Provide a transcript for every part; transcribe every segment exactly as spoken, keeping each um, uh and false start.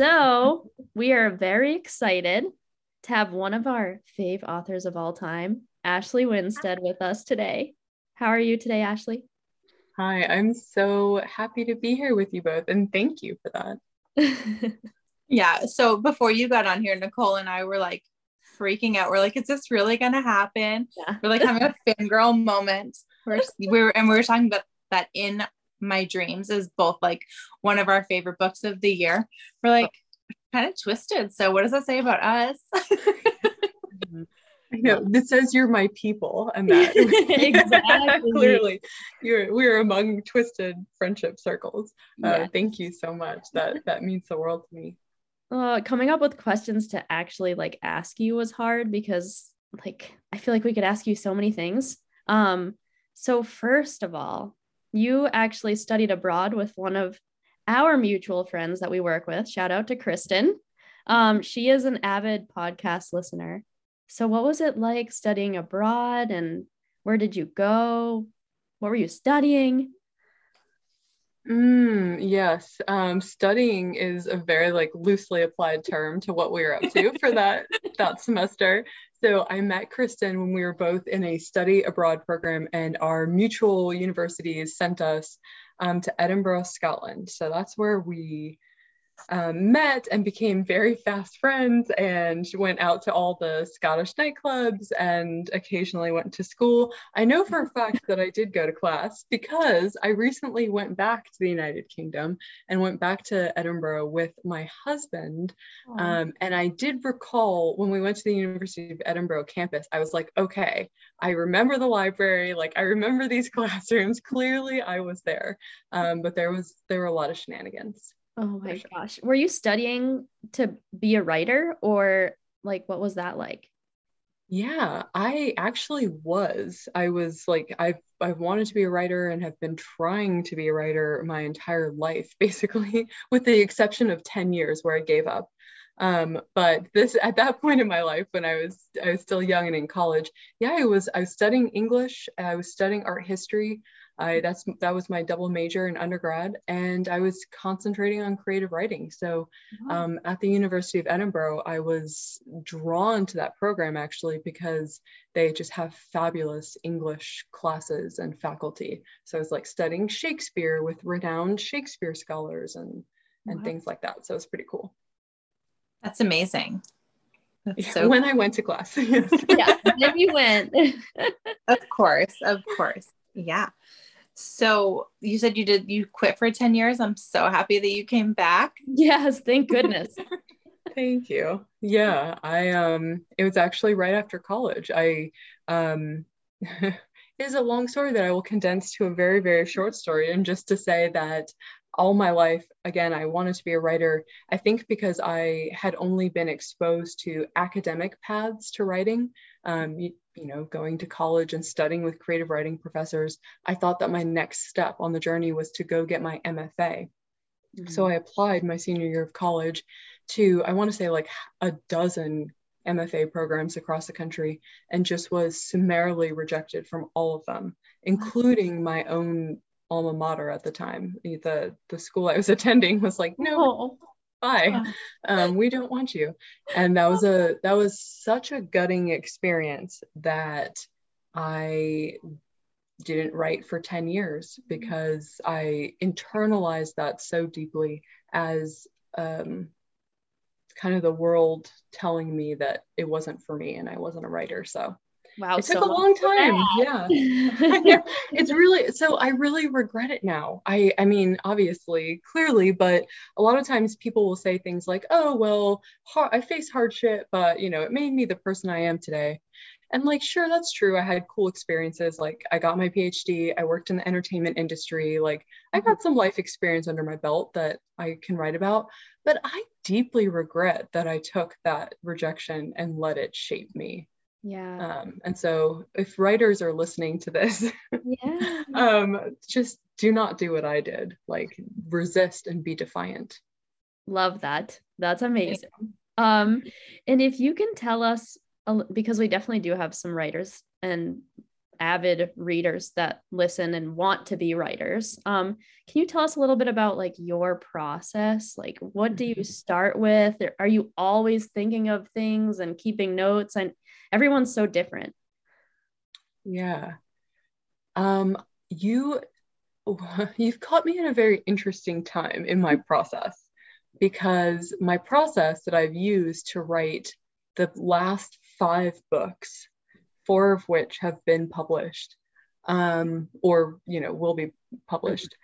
So we are very excited to have one of our fave authors of all time, Ashley Winstead, with us today. How are you today, Ashley? Hi, I'm so happy to be here with you both, and thank you for that. Yeah, so before you got on here, Nicole and I were like freaking out. We're like, is this really going to happen? Yeah. We're like having a fangirl moment. We're, we were, and we were talking about that In My Dreams is both like one of our favorite books of the year. We're like kind of twisted. So what does that say about us? I know. It says you're my people, and that exactly. Clearly you're we're among twisted friendship circles. Uh, yes. Thank you so much. That that means the world to me. Uh, coming up with questions to actually like ask you was hard because like I feel like we could ask you so many things. Um, so first of all, you actually studied abroad with one of our mutual friends that we work with. Shout out to Kristen. Um, she is an avid podcast listener. So what was it like studying abroad, and where did you go? What were you studying? Mm, yes. Um, studying is a very like loosely applied term to what we were up to for that, that semester. So I met Kristen when we were both in a study abroad program, and our mutual universities sent us um, to Edinburgh, Scotland. So that's where we Um, met and became very fast friends, and went out to all the Scottish nightclubs and occasionally went to school. I know for a fact that I did go to class because I recently went back to the United Kingdom and went back to Edinburgh with my husband. Um, and I did recall when we went to the University of Edinburgh campus, I was like, okay, I remember the library, like I remember these classrooms. Clearly I was there, um, but there was there were a lot of shenanigans. Oh my gosh. Were you studying to be a writer, or like, what was that like? Yeah, I actually was. I was like, I've, I've wanted to be a writer and have been trying to be a writer my entire life, basically, with the exception of ten years where I gave up. Um, but this, at that point in my life, when I was, I was still young and in college, yeah, I was, I was studying English. I was studying art history. I, that's, that was my double major in undergrad, and I was concentrating on creative writing. So um, at the University of Edinburgh, I was drawn to that program actually, because they just have fabulous English classes and faculty. So I was like studying Shakespeare with renowned Shakespeare scholars and, and wow. things like that. So it was pretty cool. That's amazing. That's so when cool. I went to class. Yes. Yeah, then you went. Of course, of course. Yeah. So you said you did, you quit for ten years. I'm so happy that you came back. Yes. Thank goodness. Thank you. Yeah. I, um, it was actually right after college. I, um, it is a long story that I will condense to a very, very short story. And just to say that all my life, again, I wanted to be a writer. I think because I had only been exposed to academic paths to writing, um, you, you know, going to college and studying with creative writing professors, I thought that my next step on the journey was to go get my M F A. Mm-hmm. So I applied my senior year of college to, I want to say like a dozen M F A programs across the country, and just was summarily rejected from all of them, including my own alma mater at the time. The, the school I was attending was like, no, bye. Um, we don't want you. And that was a, that was such a gutting experience that I didn't write for ten years, because I internalized that so deeply as um, kind of the world telling me that it wasn't for me and I wasn't a writer. So Wow, it took so a long time. Yeah. Yeah, it's really, so I really regret it now. I, I mean, obviously, clearly, but a lot of times people will say things like, oh, well, har- I face hardship, but you know, it made me the person I am today. And like, sure, that's true. I had cool experiences. Like I got my PhD, I worked in the entertainment industry. Like I got some life experience under my belt that I can write about, but I deeply regret that I took that rejection and let it shape me. Yeah. Um, and so if writers are listening to this, yeah. um, just do not do what I did, like resist and be defiant. Love that. That's amazing. Um, and if you can tell us, because we definitely do have some writers and avid readers that listen and want to be writers. Um, can you tell us a little bit about like your process? Like, what do you start with? Are you always thinking of things and keeping notes? And everyone's so different. Yeah. Um, you, you've caught me at a very interesting time in my process, because my process that I've used to write the last five books, four of which have been published, um, or, you know, will be published,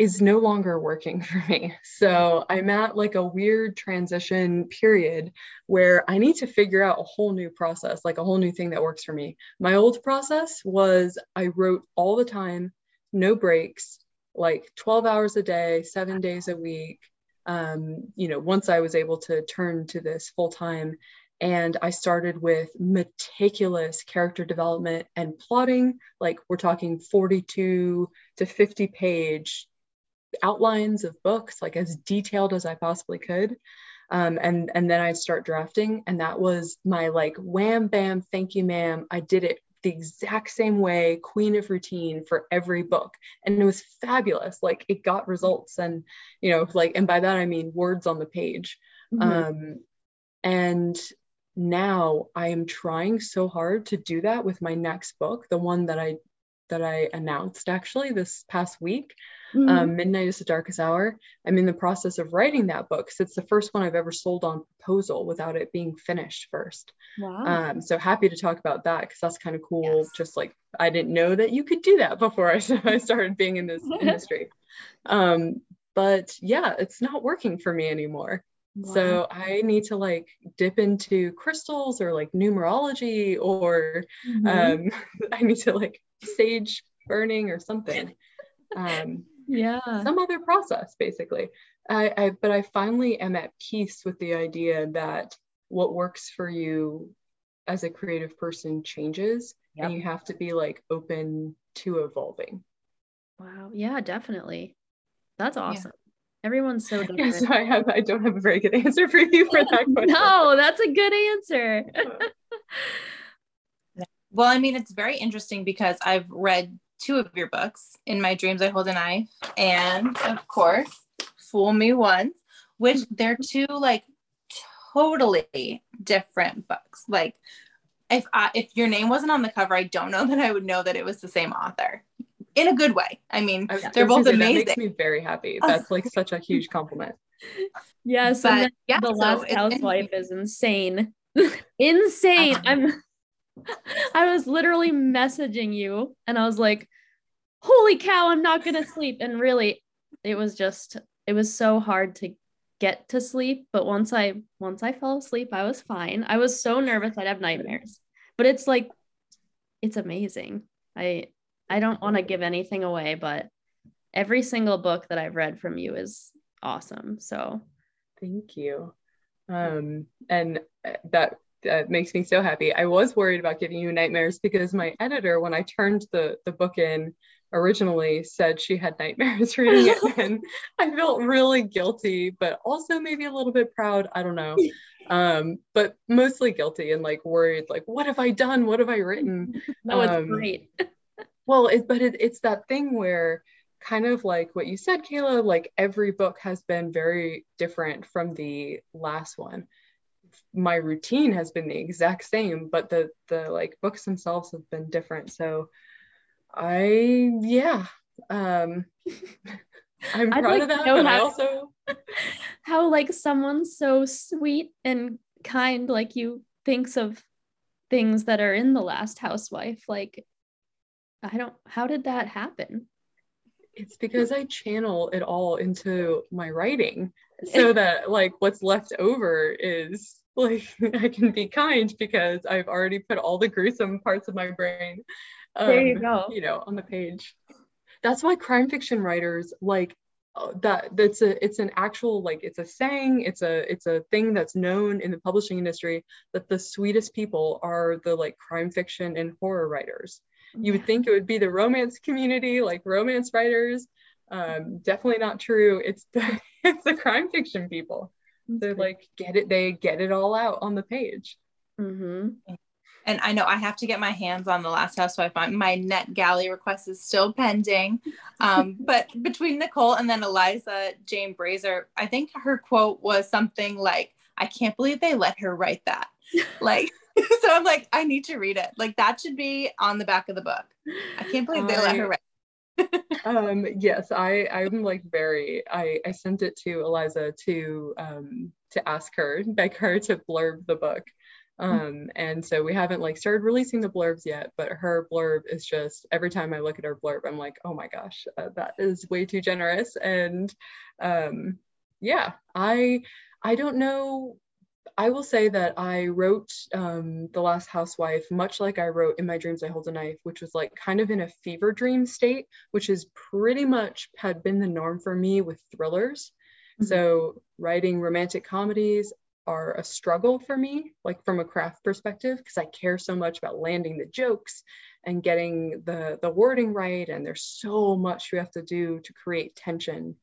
is no longer working for me. So I'm at like a weird transition period where I need to figure out a whole new process, like a whole new thing that works for me. My old process was I wrote all the time, no breaks, like twelve hours a day, seven days a week. Um, you know, once I was able to turn to this full time, and I started with meticulous character development and plotting, like we're talking forty-two to fifty page outlines of books, like as detailed as I possibly could. Um, and, and then I'd start drafting, and that was my like, wham, bam, thank you, ma'am. I did it the exact same way, queen of routine for every book. And it was fabulous. Like it got results, and, you know, like, and by that, I mean words on the page. Mm-hmm. Um, and now I am trying so hard to do that with my next book, the one that I, that I announced actually this past week, mm-hmm. um, Midnight Is the Darkest Hour. I'm in the process of writing that book, because it's the first one I've ever sold on proposal without it being finished first. Wow. Um, so happy to talk about that, because that's kind of cool. Yes. Just like, I didn't know that you could do that before I, I started being in this industry. Um, but yeah, it's not working for me anymore. Wow. So I need to like dip into crystals or like numerology, or mm-hmm. um, I need to like sage burning or something. Um, yeah. Some other process, basically. I, I, but I finally am at peace with the idea that what works for you as a creative person changes, yep. and you have to be like open to evolving. Wow. Yeah, definitely. That's awesome. Yeah. Everyone's so different. Yeah, so I have, I don't have a very good answer for you for that question. No, that's a good answer. Well, I mean, it's very interesting, because I've read two of your books, In My Dreams I Hold a Knife, and of course, Fool Me Once, which they're two like totally different books. Like if I, if your name wasn't on the cover, I don't know that I would know that it was the same author. In a good way. I mean, I they're both say, amazing. That makes me very happy. That's like such a huge compliment. Yes, but, yeah, The so Last Housewife is insane. insane. I'm. I was literally messaging you, and I was like, "Holy cow, I'm not gonna sleep." And really, it was just, it was so hard to get to sleep. But once I once I fell asleep, I was fine. I was so nervous I'd have nightmares. But it's like, it's amazing. I. I don't want to give anything away, but every single book that I've read from you is awesome. So thank you. Um, and that, that makes me so happy. I was worried about giving you nightmares, because my editor, when I turned the, the book in originally, said she had nightmares reading it. And I felt really guilty, but also maybe a little bit proud. I don't know. Um, but mostly guilty and like worried, like, what have I done? What have I written? No, it's um, great. Well, it, but it, it's that thing where kind of like what you said, Kayla, like every book has been very different from the last one. My routine has been the exact same, but the, the like books themselves have been different. So I, yeah, um, I'm proud like of that. But how, I also, how like someone so sweet and kind, like you, thinks of things that are in The Last Housewife, like, I don't, how did that happen? It's because I channel it all into my writing, so that like what's left over is like, I can be kind, because I've already put all the gruesome parts of my brain, um, there you go, you know, on the page. That's why crime fiction writers like that, that's a, it's an actual, like it's a saying, it's a, it's a thing that's known in the publishing industry, that the sweetest people are the like crime fiction and horror writers. You would think it would be the romance community, like romance writers. Um, definitely not true. It's the, it's the crime fiction people. They're like, get it. They get it all out on the page. Mm-hmm. And I know I have to get my hands on The Last Housewife. My NetGalley request is still pending. Um, but between Nicole and then Eliza Jane Brazier, I think her quote was something like, I can't believe they let her write that. Like, so I'm like, I need to read it. Like, that should be on the back of the book. I can't believe they I, let her write um yes I I'm like very I I sent it to Eliza to um to ask her beg her to blurb the book, um and so we haven't like started releasing the blurbs yet, but her blurb is just, every time I look at her blurb I'm like, oh my gosh, uh, that is way too generous. And um yeah I I don't know I will say that I wrote um, The Last Housewife, much like I wrote In My Dreams I Hold a Knife, which was like kind of in a fever dream state, which is pretty much had been the norm for me with thrillers. Mm-hmm. So writing romantic comedies are a struggle for me, like from a craft perspective, because I care so much about landing the jokes and getting the, the wording right. And there's so much you have to do to create tension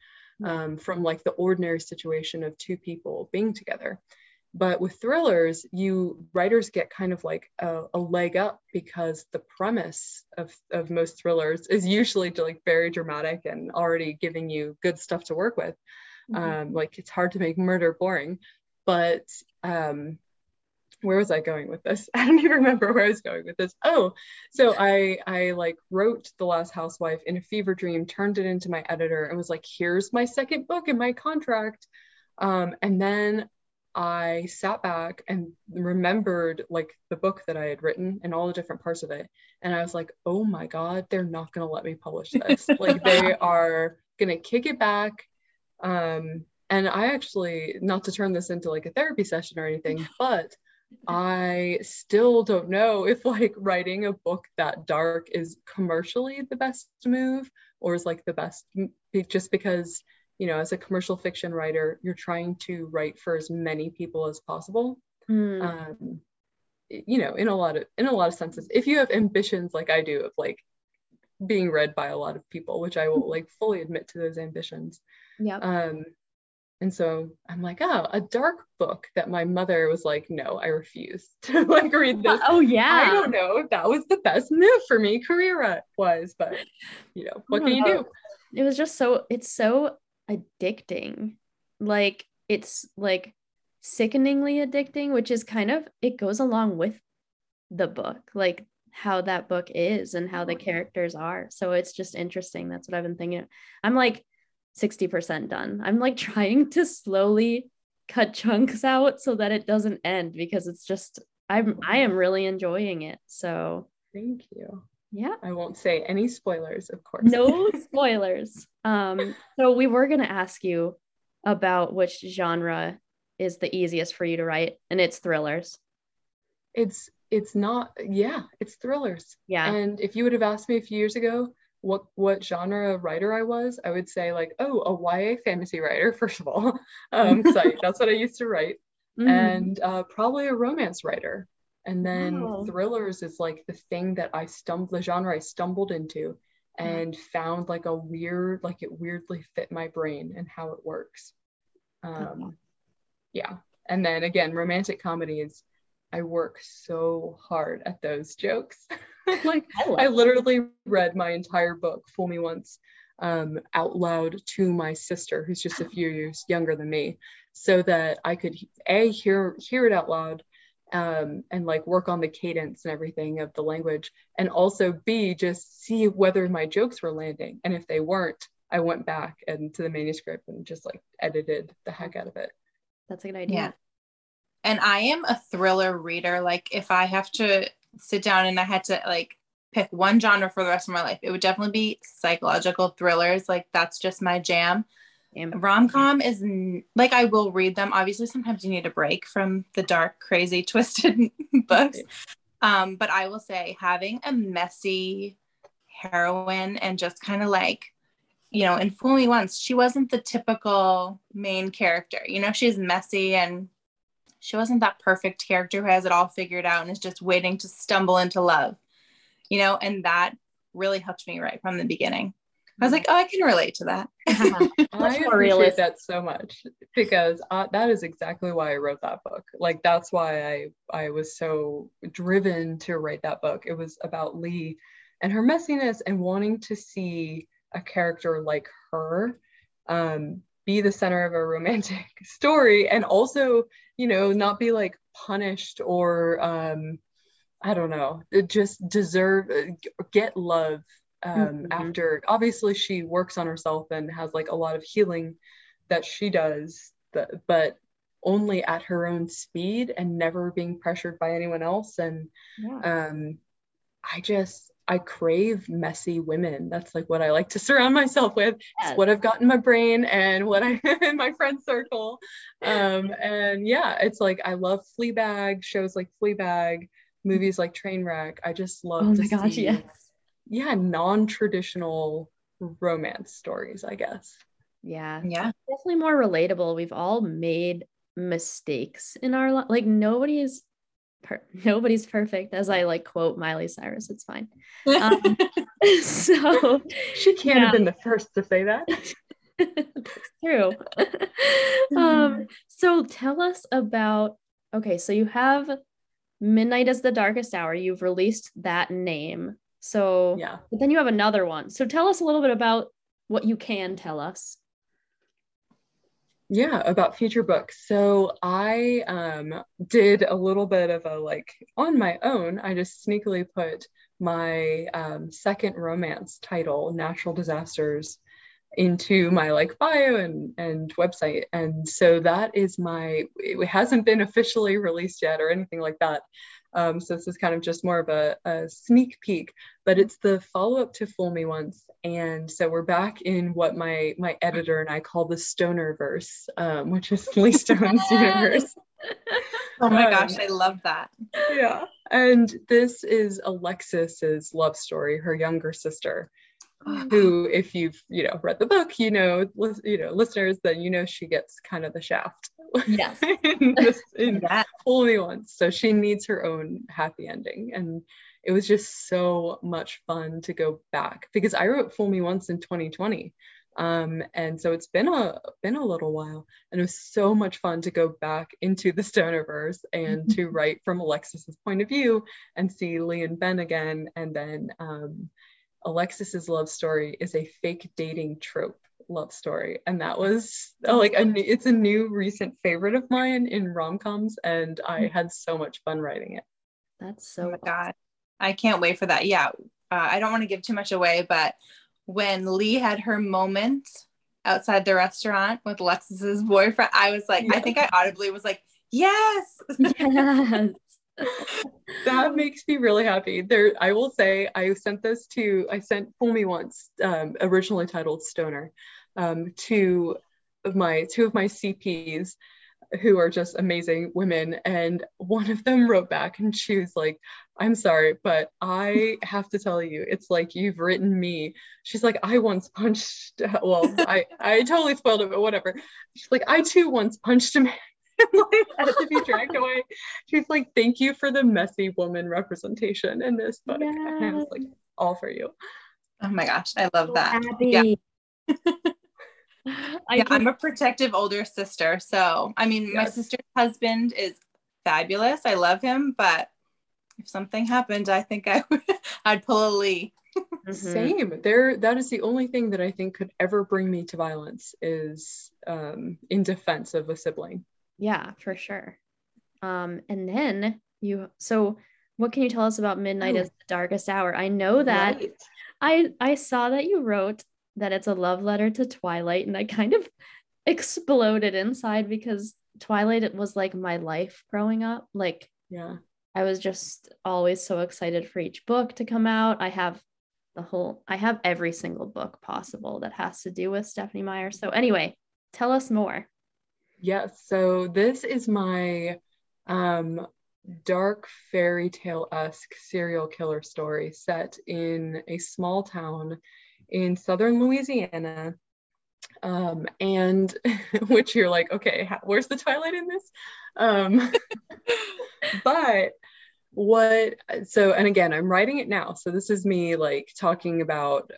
um, from like the ordinary situation of two people being together. But with thrillers, you writers get kind of like a, a leg up, because the premise of, of most thrillers is usually like very dramatic and already giving you good stuff to work with. Mm-hmm. Um, like it's hard to make murder boring, but um, where was I going with this? I don't even remember where I was going with this. Oh, so I, I like wrote The Last Housewife in a fever dream, turned it into my editor and was like, here's my second book in my contract. Um, and then I sat back and remembered like the book that I had written and all the different parts of it. And I was like, oh my God, they're not going to let me publish this. Like they are going to kick it back. Um, and I actually, not to turn this into like a therapy session or anything, but I still don't know if like writing a book that dark is commercially the best move or is like the best, just because, you know, as a commercial fiction writer, you're trying to write for as many people as possible. Mm. Um, you know, in a lot of in a lot of senses, if you have ambitions like I do of like being read by a lot of people, which I will like fully admit to those ambitions. Yeah. Um, and so I'm like, oh, a dark book that my mother was like, no, I refuse to like read this. Oh yeah. I don't know if that was the best move for me career-wise, but you know, what can you do? It was just so it's so. addicting. Like it's like sickeningly addicting, which is kind of, it goes along with the book, like how that book is and how the characters are. So it's just interesting. That's what I've been thinking. I'm like sixty percent done. I'm like trying to slowly cut chunks out so that it doesn't end, because it's just, I'm, I am really enjoying it. So thank you. Yeah. I won't say any spoilers, of course. No spoilers. Um, so we were going to ask you about which genre is the easiest for you to write, and it's thrillers. It's, it's not, yeah, it's thrillers. Yeah. And if you would have asked me a few years ago what, what genre of writer I was, I would say like, oh, a Y A fantasy writer, first of all. Um, so that's what I used to write. Mm-hmm. And uh, probably a romance writer. And then wow. thrillers is like the thing that I stumbled, the genre I stumbled into and mm. found like a weird, like it weirdly fit my brain and how it works. Um, okay. Yeah. And then again, romantic comedies, I work so hard at those jokes. Like I, I literally read my entire book, Fool Me Once, um, out loud to my sister, who's just a few years younger than me, so that I could, A, hear, hear it out loud, Um, and like work on the cadence and everything of the language, and also B, just see whether my jokes were landing, and if they weren't, I went back and to the manuscript and just like edited the heck out of it. That's a good idea. Yeah. And I am a thriller reader. Like if I have to sit down and I had to like pick one genre for the rest of my life, it would definitely be psychological thrillers. Like that's just my jam. Rom-com is n- like I will read them, obviously sometimes you need a break from the dark, crazy, twisted books, um but I will say having a messy heroine and just kind of like, you know, in Fool Me Once she wasn't the typical main character, you know, she's messy and she wasn't that perfect character who has it all figured out and is just waiting to stumble into love, you know, and that really hooked me right from the beginning. I was like, oh, I can relate to that. Uh-huh. I appreciate that so much, because I, that is exactly why I wrote that book. Like, that's why I, I was so driven to write that book. It was about Lee and her messiness and wanting to see a character like her um, be the center of a romantic story, and also, you know, not be like punished or, um, I don't know, just deserve, get love. Um, mm-hmm. After, obviously she works on herself and has like a lot of healing that she does, th- but only at her own speed and never being pressured by anyone else. And yeah. um, I just, I crave messy women. That's like what I like to surround myself with. Yes. It's what I've got in my brain and what I in my friend circle. Um, and yeah, it's like, I love Fleabag, shows like Fleabag, movies like Trainwreck. I just love oh to my God, see yes. yeah, non-traditional romance stories, I guess. Yeah. Yeah. Definitely more relatable. We've all made mistakes in our life. Like nobody is, per- nobody's perfect, as I like quote Miley Cyrus, it's fine. Um, so she can't yeah. have been the first to say that. That's true. um, so tell us about, okay, so you have Midnight Is the Darkest Hour. You've released that name. So yeah. But then you have another one. So tell us a little bit about what you can tell us. Yeah, about future books. So I um, did a little bit of a, like, on my own, I just sneakily put my um, second romance title, Natural Disasters, into my like bio and, and website. And so that is my, it hasn't been officially released yet or anything like that. Um, so this is kind of just more of a, a sneak peek, but it's the follow-up to Fool Me Once. And so we're back in what my my editor and I call the Stonerverse, um, which is Lee Stone's universe. Oh my um, gosh, I love that. Yeah. And this is Alexis's love story, her younger sister, who, if you've, you know, read the book, you know, li- you know, listeners, then you know she gets kind of the shaft. Yes. in this, in yeah. Only once. So she needs her own happy ending. And it was just so much fun to go back, because I wrote Fool Me Once in twenty twenty. Um, and so it's been a, been a little while, and it was so much fun to go back into the Stonerverse and to write from Alexis's point of view and see Lee and Ben again. And then, um, Alexis's love story is a fake dating trope love story, and that was like a new, it's a new recent favorite of mine in rom-coms, and I had so much fun writing it. That's so oh my God, I can't wait for that. Yeah, uh, I don't want to give too much away, but when Lee had her moment outside the restaurant with Alexis's boyfriend, I was like, yeah. I think I audibly was like, yes, yes. That makes me really happy. There, I will say, I sent this to, I sent Fool Me Once, um, originally titled Stoner, um, to my, two of my C Ps, who are just amazing women. And one of them wrote back, and she was like, I'm sorry, but I have to tell you, it's like, you've written me. She's like, I once punched, well, I, I totally spoiled it, but whatever. She's like, I too once punched a man. Like, had to be dragged away. She's like, thank you for the messy woman representation in this book. Yes. And I was like, all for you. Oh my gosh, I love so that. Happy. Yeah. I yeah, I'm a protective older sister, so I mean, yes. My sister's husband is fabulous. I love him, but if something happened, I think I would, I'd pull a Lee. Mm-hmm. Same. There, that is the only thing that I think could ever bring me to violence is um, in defense of a sibling. Yeah, for sure. Um, and then you, so what can you tell us about Midnight Ooh. Is the Darkest Hour? I know that right. I, I saw that you wrote that it's a love letter to Twilight, and I kind of exploded inside, because Twilight, it was like my life growing up. Like, yeah, I was just always so excited for each book to come out. I have the whole, I have every single book possible that has to do with Stephenie Meyer. So anyway, tell us more. Yes, so this is my um, dark fairy tale-esque serial killer story set in a small town in southern Louisiana, um, and which you're like, okay, where's the Twilight in this? Um, but what, so, and again, I'm writing it now, so this is me like talking about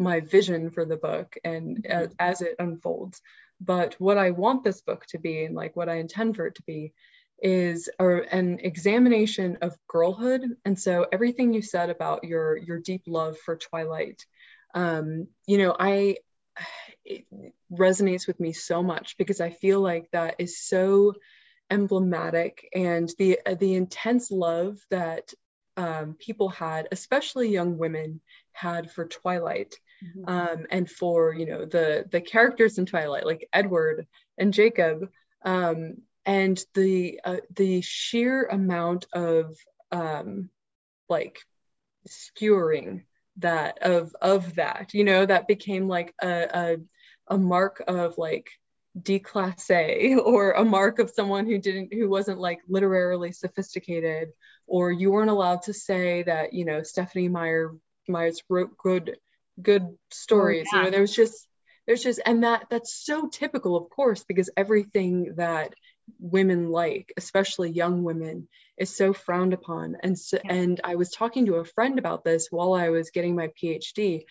my vision for the book and uh, as it unfolds. But what I want this book to be, and like what I intend for it to be, is a, an examination of girlhood. And so everything you said about your your deep love for Twilight, um, you know, I it resonates with me so much, because I feel like that is so emblematic, and the the intense love that um, people had, especially young women, had for Twilight. Mm-hmm. um, and for, you know, the the characters in Twilight, like Edward and Jacob, um, and the uh, the sheer amount of um, like skewering that of of that, you know, that became like a a, a mark of like declassé, or a mark of someone who didn't who wasn't like literarily sophisticated, or you weren't allowed to say that, you know, Stephenie Meyer Myers wrote good good stories. Oh, yeah. You know, there was just there's just and that that's so typical, of course, because everything that women like, especially young women, is so frowned upon. And so, yeah. and I was talking to a friend about this while I was getting my PhD,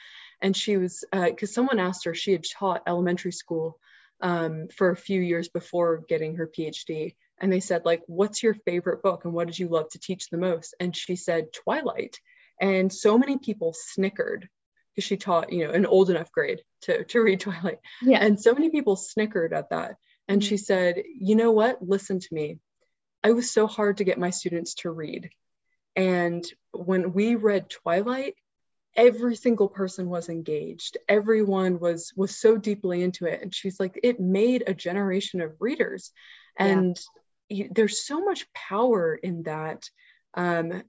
and she was because uh, someone asked her, she had taught elementary school um, for a few years before getting her PhD, and they said, like, what's your favorite book and what did you love to teach the most? And she said Twilight, and so many people snickered, because she taught, you know, an old enough grade to to read Twilight, yeah. and so many people snickered at that. And she said, you know what, listen to me. I was so hard to get my students to read. And when we read Twilight, every single person was engaged. Everyone was, was so deeply into it. And she's like, it made a generation of readers. And yeah. you, there's so much power in that. Um,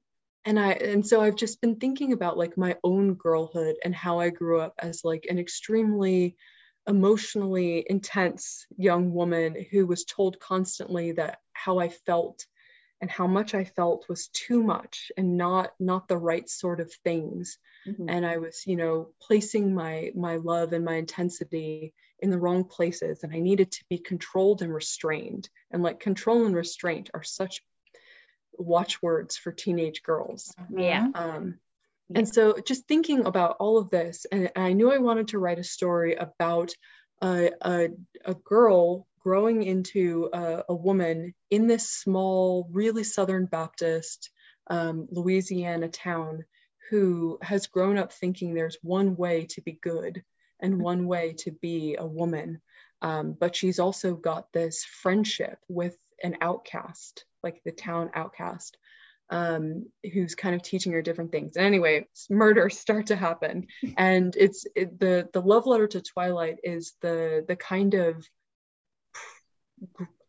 and I, and so I've just been thinking about like my own girlhood and how I grew up as like an extremely emotionally intense young woman who was told constantly that how I felt and how much I felt was too much and not not the right sort of things. Mm-hmm. And I was, you know, placing my my love and my intensity in the wrong places, and I needed to be controlled and restrained. And like control and restraint are such watchwords for teenage girls. Yeah. Um, And so just thinking about all of this, and I knew I wanted to write a story about a, a, a girl growing into a, a woman in this small, really Southern Baptist, um, Louisiana town, who has grown up thinking there's one way to be good and one way to be a woman. Um, but she's also got this friendship with an outcast, like the town outcast. Um, who's kind of teaching her different things. And anyway, murders start to happen. And it's it, the the love letter to Twilight is the the kind of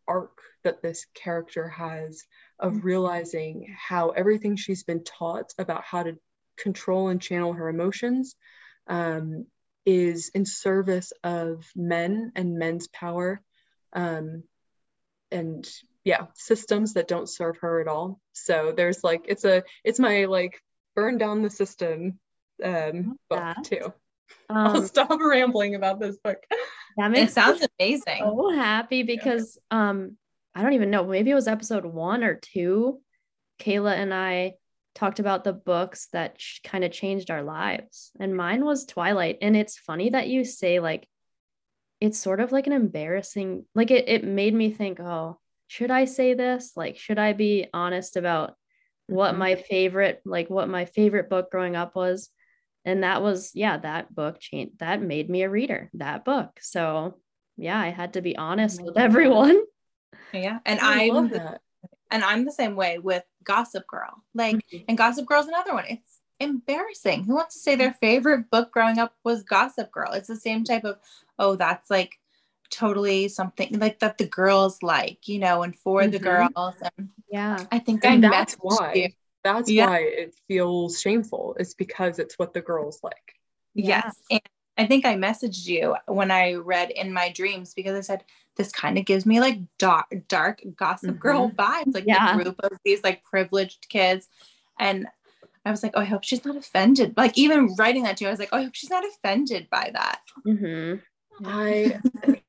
arc that this character has of realizing how everything she's been taught about how to control and channel her emotions um, is in service of men and men's power. Um, and yeah, systems that don't serve her at all. So there's like, it's a, it's my like burn down the system um, book too. Um, I'll stop rambling about this book. That makes it sounds amazing. So happy because yeah. um, I don't even know, maybe it was episode one or two. Kayla and I talked about the books that sh- kind of changed our lives, and mine was Twilight. And it's funny that you say like, it's sort of like an embarrassing, like it, it made me think, oh, should I say this? Like, should I be honest about what my favorite, like what my favorite book growing up was? And that was, yeah, that book changed, that made me a reader, that book. So yeah, I had to be honest with everyone. Yeah. And I I'm, the, and I'm the same way with Gossip Girl, like, mm-hmm. and Gossip Girl's another one. It's embarrassing. Who wants to say their favorite book growing up was Gossip Girl? It's the same type of, oh, that's like, totally something like that the girls like, you know, and for mm-hmm. the girls. And yeah, I think and I that's why you. that's yeah. why it feels shameful, is because it's what the girls like. Yeah. Yes. And I think I messaged you when I read In My Dreams, because I said, this kind of gives me like dark, dark Gossip mm-hmm. Girl vibes, like yeah. the group of these like privileged kids. And I was like, oh, I hope she's not offended. Like even writing that to you, I was like, oh, I hope she's not offended by that. Mm-hmm. I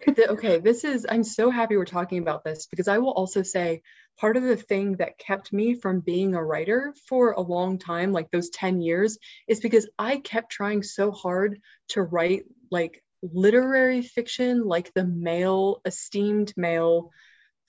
th- okay, this is, I'm so happy we're talking about this, because I will also say part of the thing that kept me from being a writer for a long time, like those ten years, is because I kept trying so hard to write like literary fiction, like the male, esteemed male,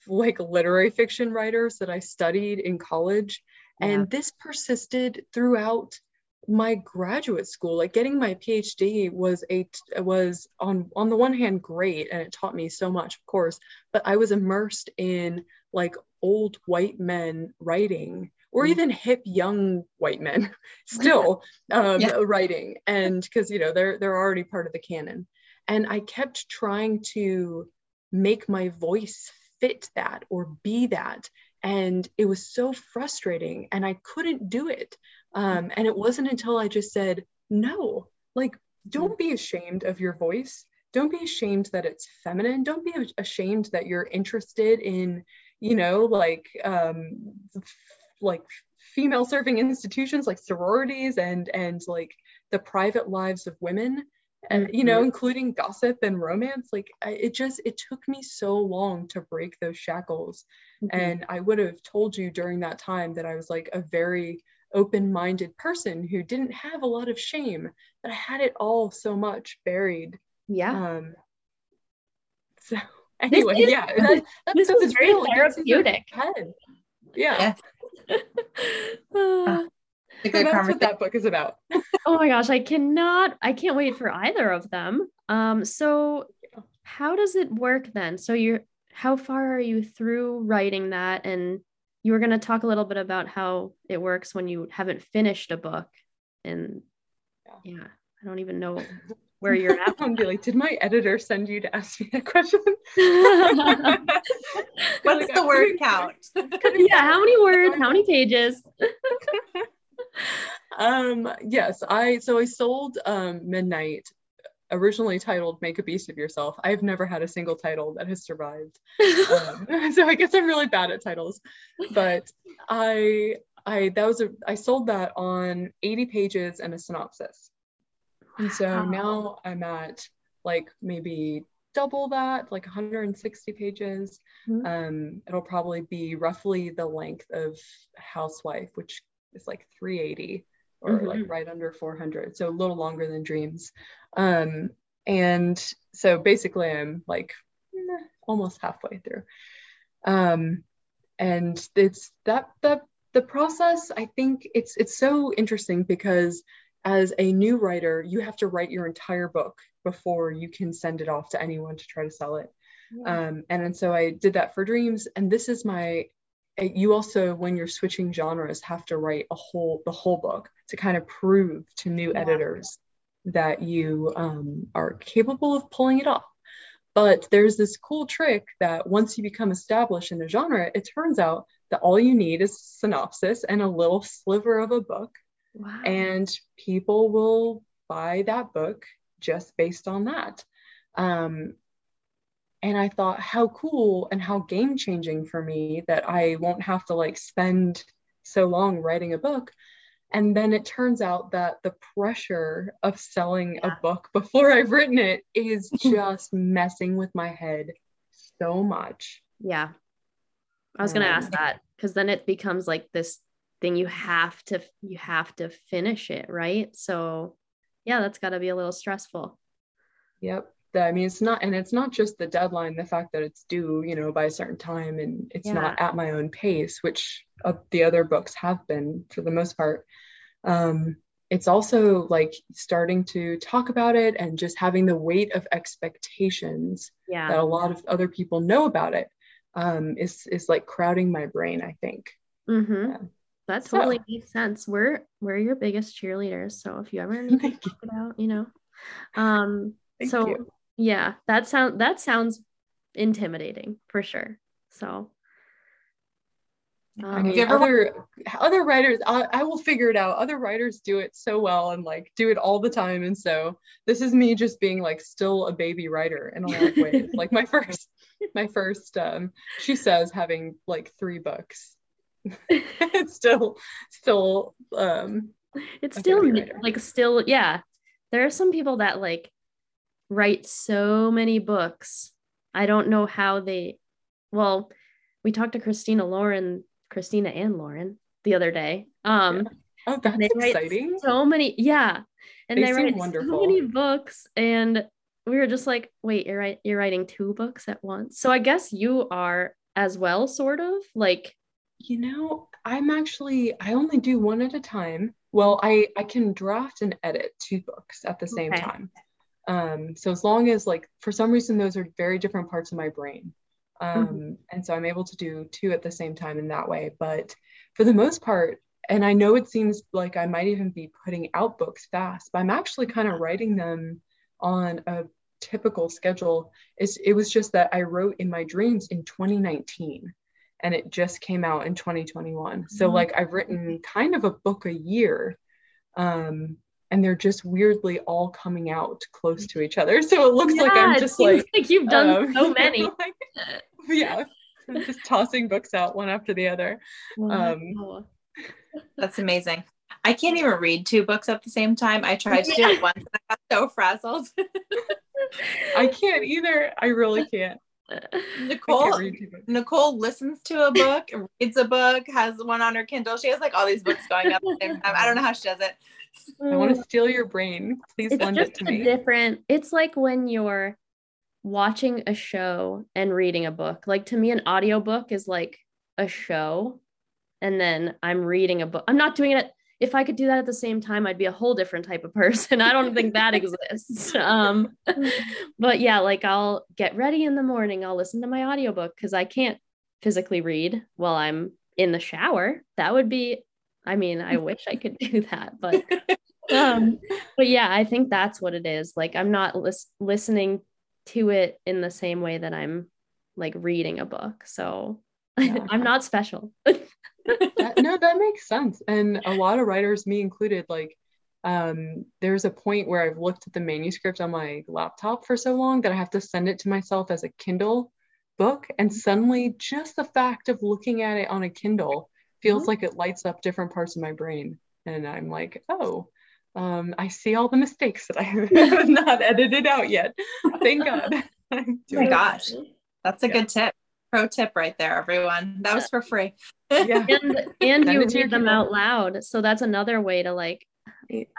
like literary fiction writers that I studied in college. Yeah. And this persisted throughout my graduate school. Like getting my PhD was a was on on the one hand great, and it taught me so much, of course, but I was immersed in like old white men writing, or even hip young white men still um, yeah. writing, and because you know they're they're already part of the canon, and I kept trying to make my voice fit that or be that, and it was so frustrating, and I couldn't do it. Um, and it wasn't until I just said, no, like, don't be ashamed of your voice. Don't be ashamed that it's feminine. Don't be ashamed that you're interested in, you know, like, um, f- like female serving institutions, like sororities and, and like the private lives of women, and, you know, including gossip and romance. Like I, it just, it took me so long to break those shackles. Mm-hmm. And I would have told you during that time that I was like a very open-minded person who didn't have a lot of shame, but I had it all so much buried. Yeah. Um, so anyway, this is, yeah. That, that this is very real. Therapeutic. Yeah. yeah. uh, so that's what that book is about. Oh my gosh, I cannot, I can't wait for either of them. Um, so how does it work then? So you're, how far are you through writing that? And you were going to talk a little bit about how it works when you haven't finished a book, and yeah, yeah I don't even know where you're at. I'm like, did my editor send you to ask me that question? What's like, the word count? Yeah, how many words? How many pages? um. Yes, I. So I sold um, Midnight, originally titled Make a Beast of Yourself. I've never had a single title that has survived. Um, so I guess I'm really bad at titles, but I, I, that was a, I sold that on eighty pages and a synopsis. And so wow. now I'm at like maybe double that, like one hundred sixty pages. Mm-hmm. Um, it'll probably be roughly the length of Housewife, which is like three eighty. Or mm-hmm. like right under four hundred, so a little longer than Dreams. Um, and so basically I'm like eh, almost halfway through. Um, and it's that, that the process, I think it's it's so interesting, because as a new writer, you have to write your entire book before you can send it off to anyone to try to sell it. Yeah. Um, and, and so I did that for Dreams, and this is my, you also, when you're switching genres, have to write a whole, the whole book to kind of prove to new yeah. editors that you um, are capable of pulling it off. But there's this cool trick that once you become established in a genre, it turns out that all you need is synopsis and a little sliver of a book. Wow. And people will buy that book just based on that. Um, And I thought how cool and how game changing for me that I won't have to like spend so long writing a book. And then it turns out that the pressure of selling yeah. a book before I've written it is just messing with my head so much. Yeah. I was going to um, ask that, because then it becomes like this thing you have to, you have to finish it. Right. So yeah, that's gotta be a little stressful. Yep. I mean, it's not, and it's not just the deadline, the fact that it's due, you know, by a certain time, and it's yeah. not at my own pace, which uh, the other books have been for the most part. Um, it's also like starting to talk about it and just having the weight of expectations yeah. that a lot of other people know about it um, is, is like crowding my brain, I think. Mm-hmm. Yeah. That totally so. makes sense. We're, we're your biggest cheerleaders. So if you ever need to talk it out, you know, um, Thank so you. Yeah, that sounds that sounds intimidating for sure. So, um, I mean, other other writers, I, I will figure it out. Other writers do it so well and like do it all the time, and so this is me just being like still a baby writer in a lot of ways. Like my first, my first, um, she says having like three books, it's still, still, um, it's still like still yeah. There are some people that like write so many books. I don't know how they, well, we talked to Christina Lauren, Christina and Lauren the other day. Um, yeah. Oh, that's they exciting. Write so many. Yeah. And they, they write wonderful. so many books. And we were just like, wait, you're right. You're writing two books at once. So I guess you are as well, sort of like, you know, I'm actually, I only do one at a time. Well, I, I can draft and edit two books at the same okay. time. Um, so as long as like, for some reason, those are very different parts of my brain. Um, mm-hmm. And so I'm able to do two at the same time in that way. But for the most part, and I know it seems like I might even be putting out books fast, but I'm actually kind of writing them on a typical schedule. It's, it was just that I wrote In My Dreams in twenty nineteen and it just came out in twenty twenty-one. Mm-hmm. So like I've written kind of a book a year, um, and they're just weirdly all coming out close to each other. So it looks yeah, like I'm just it seems like, like you've done um, so many. Like, yeah. I'm just tossing books out one after the other. Wow. Um, That's amazing. I can't even read two books at the same time. I tried to do it once and I got so frazzled. I can't either. I really can't. Nicole can't Nicole listens to a book, reads a book, has one on her Kindle. She has like all these books going up at the same time. I don't know how she does it. I want to steal your brain. Please it's lend just it to a me. Different. It's like when you're watching a show and reading a book. Like to me, an audiobook is like a show. And then I'm reading a book. I'm not doing it. If I could do that at the same time, I'd be a whole different type of person. I don't think that exists. Um, but yeah, like I'll get ready in the morning. I'll listen to my audiobook because I can't physically read while I'm in the shower. That would be, I mean, I wish I could do that, but, um, but yeah, I think that's what it is. Like I'm not lis- listening to it in the same way that I'm like reading a book. So yeah. I'm not special. that, no, that makes sense. And a lot of writers, me included, like um, there's a point where I've looked at the manuscript on my laptop for so long that I have to send it to myself as a Kindle book. And suddenly just the fact of looking at it on a Kindle feels mm-hmm. like it lights up different parts of my brain. And I'm like, oh, um, I see all the mistakes that I have not edited out yet. Thank God. Oh my gosh. That's a yeah. good tip. Pro tip right there, everyone. That was for free. Yeah. And, and you read them out loud. So that's another way to like,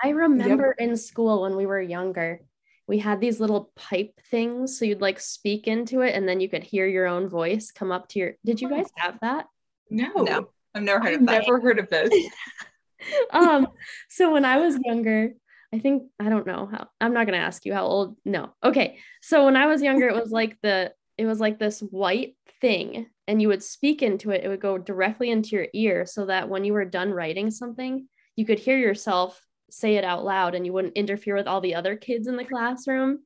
I remember yep. in school when we were younger, we had these little pipe things. So you'd like speak into it and then you could hear your own voice come up to your, did you guys have that? No, no, I've never heard I've of that. I've never heard of this. um, so when I was younger, I think, I don't know how, I'm not going to ask you how old. No. Okay. So when I was younger, it was like the, it was like this white thing and you would speak into it. It would go directly into your ear so that when you were done writing something, you could hear yourself say it out loud and you wouldn't interfere with all the other kids in the classroom.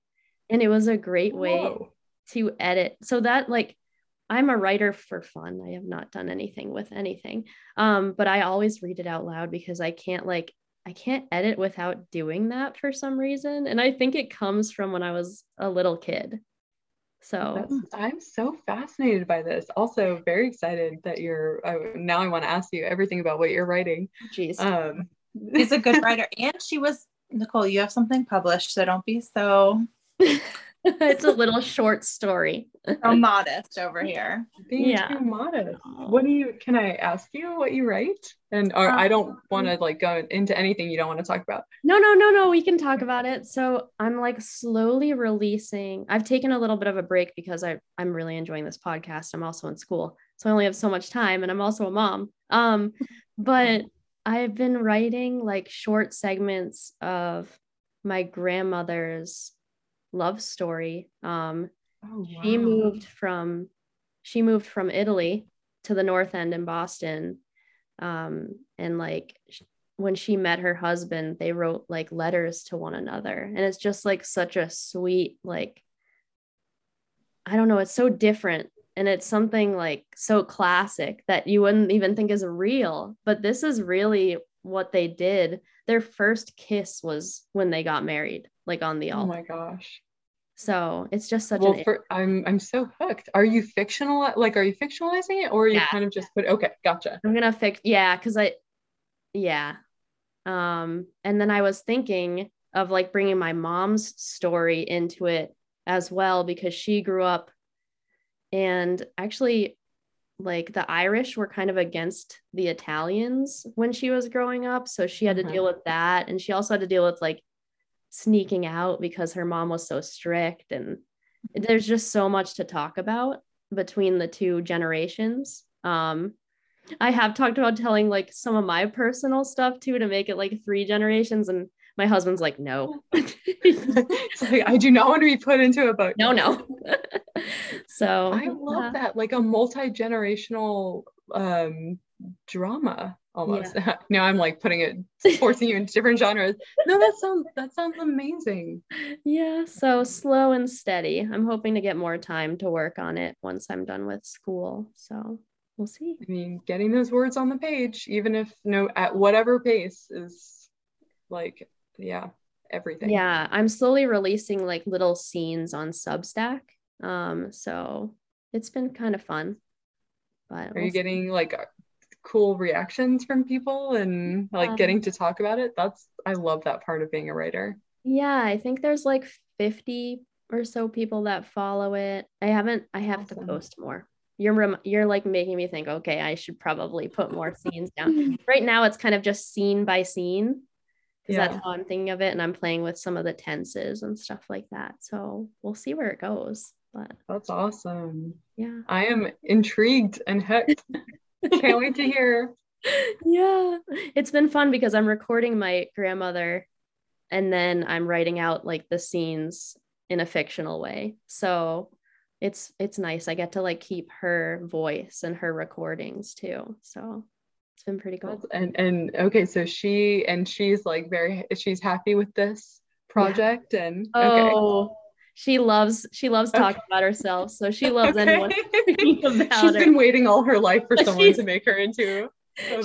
And it was a great way Whoa. to edit. So that like, I'm a writer for fun. I have not done anything with anything. Um, but I always read it out loud because I can't like, I can't edit without doing that for some reason. And I think it comes from when I was a little kid. So That's, I'm so fascinated by this. Also very excited that you're, uh, now I want to ask you everything about what you're writing. Jeez. Um, She's a good writer. And she was, Nicole, you have something published, so don't be so. It's a little short story. So modest over here. Being yeah. too modest. What do you, can I ask you what you write? And or um, I don't want to like go into anything you don't want to talk about. No, no, no, no. We can talk about it. So I'm like slowly releasing. I've taken a little bit of a break because I, I'm really enjoying this podcast. I'm also in school. So I only have so much time and I'm also a mom. Um, but I've been writing like short segments of my grandmother's love story. Um, oh, wow. She moved from, she moved from Italy to the North End in Boston. Um, and like sh- when she met her husband, they wrote like letters to one another. And it's just like such a sweet, like, I don't know, it's so different. And it's something like so classic that you wouldn't even think is real, but this is really what they did. Their first kiss was when they got married, like on the altar. Oh my gosh. So it's just such well, an for, I'm I'm so hooked. Are you fictional like are you fictionalizing it or are you yeah. kind of just put okay, gotcha. I'm gonna fix yeah, because I yeah. Um and then I was thinking of like bringing my mom's story into it as well, because she grew up, and actually like the Irish were kind of against the Italians when she was growing up. So she had mm-hmm. to deal with that. And she also had to deal with like sneaking out because her mom was so strict, and there's just so much to talk about between the two generations. Um, I have talked about telling like some of my personal stuff too, to make it like three generations. And my husband's like, no, like, I do not want to be put into a boat. No, no. So I love uh, that. Like a multi-generational um, drama almost. Yeah. Now I'm like putting it, forcing you into different genres. No, that sounds, that sounds amazing. Yeah. So slow and steady. I'm hoping to get more time to work on it once I'm done with school. So we'll see. I mean, getting those words on the page, even if no, at whatever pace is like, yeah, everything. Yeah. I'm slowly releasing like little scenes on Substack. Um, so it's been kind of fun, but. Are we'll you see. Getting like cool reactions from people and like um, getting to talk about it? That's, I love that part of being a writer. Yeah. I think there's like fifty or so people that follow it. I haven't, I have awesome. To post more. You're you're like making me think, okay, I should probably put more scenes down. Right now it's kind of just scene by scene, because yeah. that's how I'm thinking of it. And I'm playing with some of the tenses and stuff like that. So we'll see where it goes. But that's awesome. Yeah. I am intrigued and hooked. Can't wait to hear. Yeah. It's been fun because I'm recording my grandmother and then I'm writing out like the scenes in a fictional way. So it's it's nice. I get to like keep her voice and her recordings too. So it's been pretty cool. And and okay, so she and she's like very she's happy with this project yeah. and okay. Oh, she loves she loves talking okay. about herself. So she loves okay. anyone speaking about She's her. Been waiting all her life for someone she's, to make her into.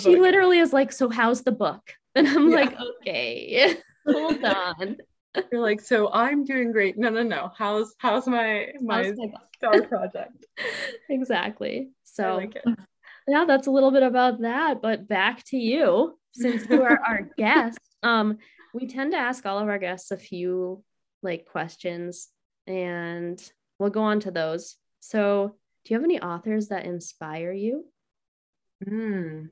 She like, literally is like, so how's the book? And I'm yeah. like, okay, hold on. You're like, so I'm doing great. No, no, no. How's how's my my how's star project? Exactly. So like yeah, that's a little bit about that. But back to you, since you are our guest. Um, we tend to ask all of our guests a few like questions, and we'll go on to those. So, do you have any authors that inspire you? Mm,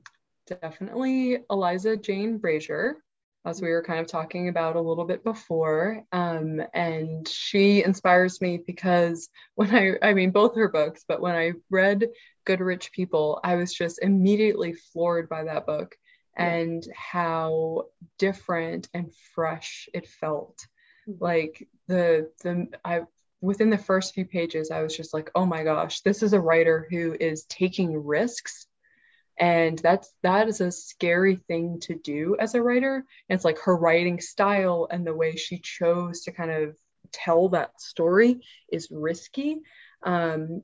definitely, Eliza Jane Brazier, as we were kind of talking about a little bit before. Um, and she inspires me because when I, I mean, both her books, but when I read Good Rich People, I was just immediately floored by that book and how different and fresh it felt. Like the, the, I, within the first few pages, I was just like, oh my gosh, this is a writer who is taking risks. And that's, that is a scary thing to do as a writer. And it's like her writing style and the way she chose to kind of tell that story is risky. Um,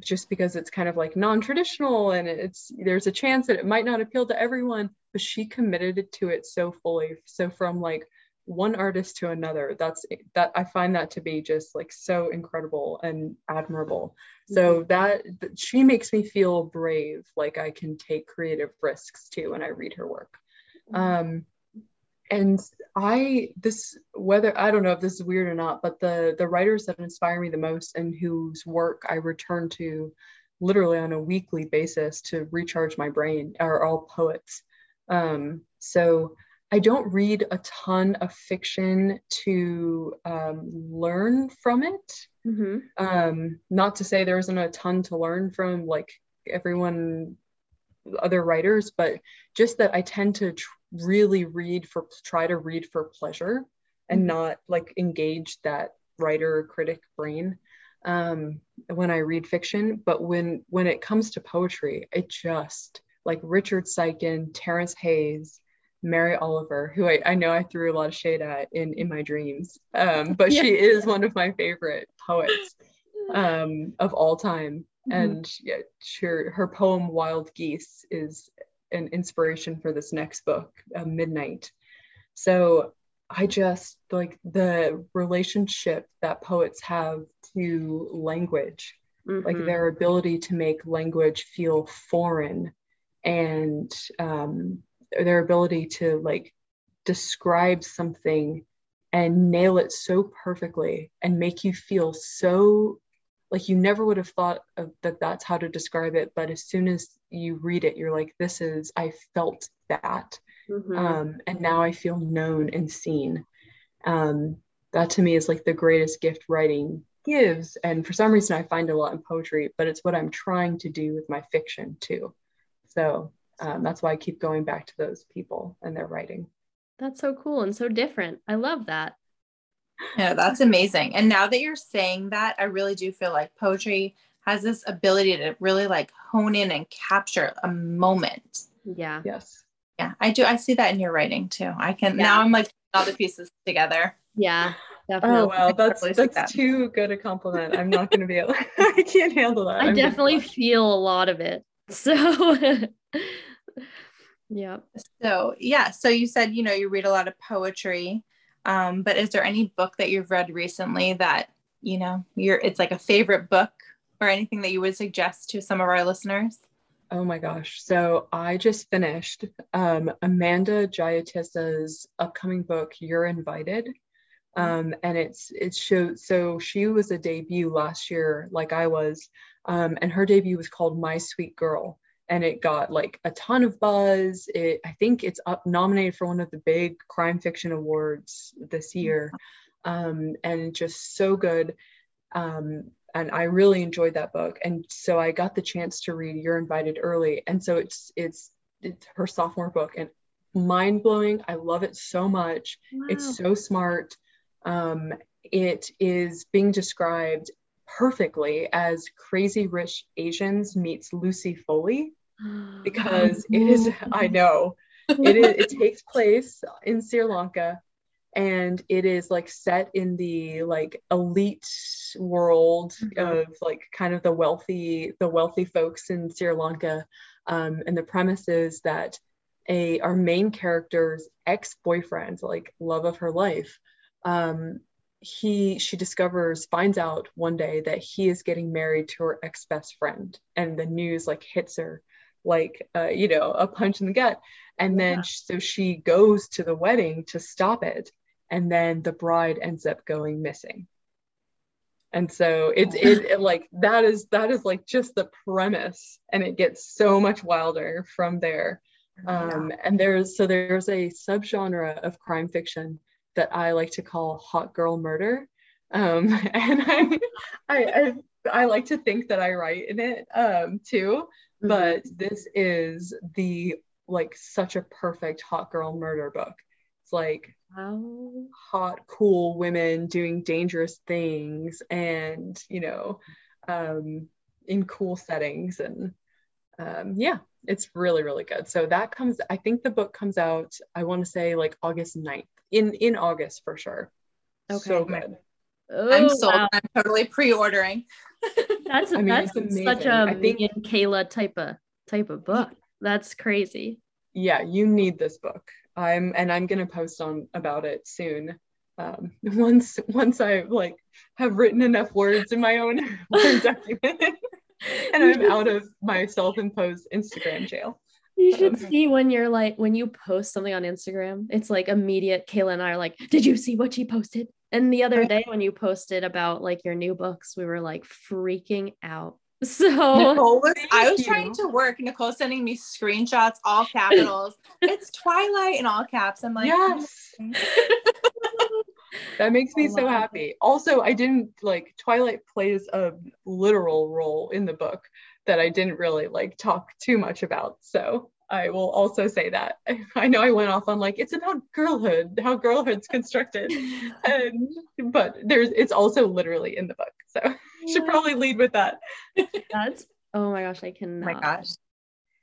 just because it's kind of like non-traditional and it's, there's a chance that it might not appeal to everyone, but she committed to it so fully. So from like one artist to another, that's that I find that to be just like so incredible and admirable. So that she makes me feel brave, like I can take creative risks too when I read her work. Um, and I this whether I don't know if this is weird or not, but the the writers that inspire me the most and whose work I return to literally on a weekly basis to recharge my brain are all poets. Um, so I don't read a ton of fiction to um, learn from it. Mm-hmm. Um, not to say there isn't a ton to learn from like everyone, other writers, but just that I tend to tr- really read for, try to read for pleasure and mm-hmm. not like engage that writer critic brain um, when I read fiction. But when, when it comes to poetry, it just like Richard Siken, Terrence Hayes, Mary Oliver, who I, I know I threw a lot of shade at in In My Dreams, um, but yeah. she is one of my favorite poets um, of all time. Mm-hmm. And yeah, her, her poem Wild Geese is an inspiration for this next book, uh, Midnight. So I just like the relationship that poets have to language, mm-hmm. like their ability to make language feel foreign and um, their ability to like describe something and nail it so perfectly and make you feel so like you never would have thought of that that's how to describe it, but as soon as you read it, you're like, this is, I felt that. Mm-hmm. Um, and now I feel known and seen. Um, that to me is like the greatest gift writing gives. And for some reason I find a lot in poetry, but it's what I'm trying to do with my fiction too. So um, that's why I keep going back to those people and their writing. That's so cool and so different. I love that. Yeah, that's amazing. And now that you're saying that, I really do feel like poetry has this ability to really like hone in and capture a moment. Yeah. Yes. Yeah, I do. I see that in your writing too. I can, yeah. Now I'm like all the pieces together. Yeah. Definitely. Oh, wow. That's, that's like that. Too good a compliment. I'm not going to be able, I can't handle that. I I'm definitely feel a lot of it. So, yeah. So, yeah. So you said, you know, you read a lot of poetry, um, but is there any book that you've read recently that, you know, you're, it's like a favorite book or anything that you would suggest to some of our listeners? Oh my gosh. So I just finished um, Amanda Giatissa's upcoming book, You're Invited. Um, and it's, it shows, so she was a debut last year, like I was, um, and her debut was called My Sweet Girl. And it got like a ton of buzz. It, I think it's up nominated for one of the big crime fiction awards this year. Um, and just so good. Um, and I really enjoyed that book. And so I got the chance to read You're Invited early. And so it's, it's, it's her sophomore book and mind blowing. I love it so much. Wow. It's so smart. Um, it is being described perfectly as Crazy Rich Asians meets Lucy Foley, because it is, I know, it is, it takes place in Sri Lanka, and it is like set in the like elite world of like kind of the wealthy, the wealthy folks in Sri Lanka. Um, and the premise is that a, our main character's ex-boyfriend, like love of her life, Um, he, she discovers, finds out one day that he is getting married to her ex-best friend, and the news like hits her like, uh, you know, a punch in the gut. And then, yeah. So she goes to the wedding to stop it. And then the bride ends up going missing. And so it's, it, it like, that is, that is like just the premise, and it gets so much wilder from there. Um, yeah. And there's, so there's a subgenre of crime fiction that I like to call hot girl murder. Um, and I, I, I, I like to think that I write in it um, too, mm-hmm. But this is the, like such a perfect hot girl murder book. It's like wow. Hot, cool women doing dangerous things and, you know, um, in cool settings and um, yeah, it's really, really good. So that comes, I think the book comes out, I want to say like August ninth. In in August for sure. Okay. So good. Oh, I'm sold. Wow. I'm totally pre-ordering. That's a, I mean, that's amazing. Such a I think, me and Kayla type of type of book. That's crazy. Yeah, you need this book. I'm and I'm gonna post on about it soon. Um, once once I like have written enough words in my own document, and I'm out of my self-imposed Instagram jail. You should see when you're like, when you post something on Instagram, it's like immediate. Kayla and I are like, did you see what she posted? And the other day when you posted about like your new books, we were like freaking out. So Nicole was, I was you. trying to work. Nicole sending me screenshots, all capitals. It's Twilight in all caps. I'm like, yes. That makes me so happy. Also, I didn't like Twilight plays a literal role in the book that I didn't really like talk too much about. So I will also say that. I know I went off on like, it's about girlhood, how girlhood's constructed. And, but there's, it's also literally in the book. So yeah. Should probably lead with that. That's, oh my gosh, I cannot. Oh my gosh,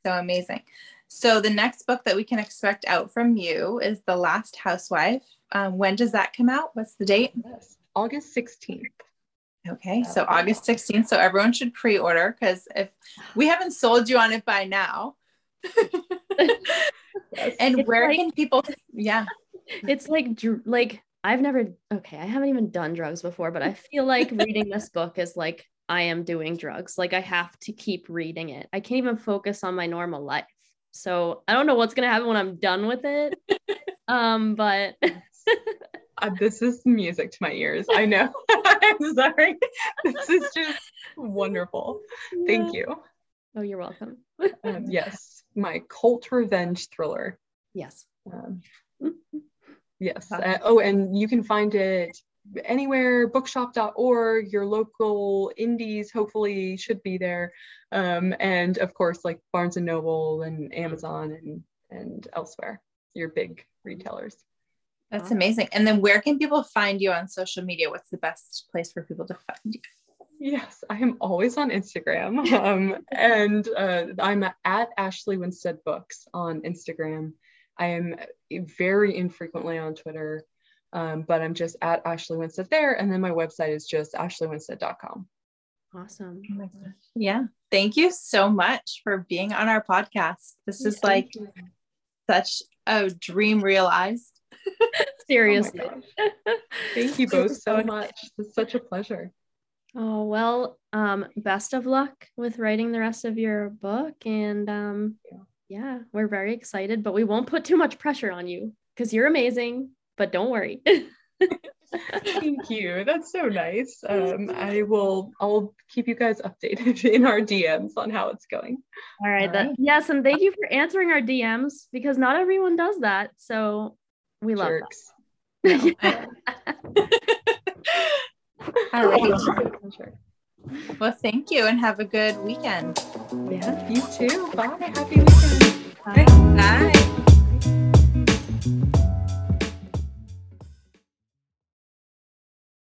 so amazing. So the next book that we can expect out from you is The Last Housewife. Um, when does that come out? What's the date? August sixteenth. Okay, so August sixteenth. So everyone should pre-order, because if we haven't sold you on it by now, and it's where like, can people? Yeah, it's like like I've never. Okay, I haven't even done drugs before, but I feel like reading this book is like I am doing drugs. Like I have to keep reading it. I can't even focus on my normal life. So I don't know what's gonna happen when I'm done with it. Um, but uh, this is music to my ears. I know. I'm sorry. This is just wonderful. Thank you. Oh, you're welcome. um, yes, my cult revenge thriller. Yes. Um, yes. Uh, oh, and you can find it anywhere, bookshop dot org, your local indies hopefully should be there, um and of course like Barnes and Noble and Amazon and and elsewhere, your big retailers. That's amazing. And then where can people find you on social media? What's the best place for people to find you? Yes, I am always on Instagram, um and uh I'm at Ashley Winstead Books on Instagram. I am very infrequently on Twitter. Um, but I'm just at Ashley Winstead there. And then my website is just ashley winstead dot com. Awesome. Oh my gosh. Yeah. Thank you so much for being on our podcast. This is like such a dream realized. Seriously. Oh thank you both so much. It's such a pleasure. Oh, well, um, best of luck with writing the rest of your book. And um, yeah, we're very excited, but we won't put too much pressure on you because you're amazing. But don't worry. Thank you. That's so nice. Um, I will, I'll keep you guys updated in our D Ms on how it's going. All right. All right. That, yes. And thank you for answering our D Ms because not everyone does that. So we love Jerks. That. No. All right. Well, thank you and have a good weekend. Yeah. You too. Bye. Happy weekend. Bye. Bye. Bye.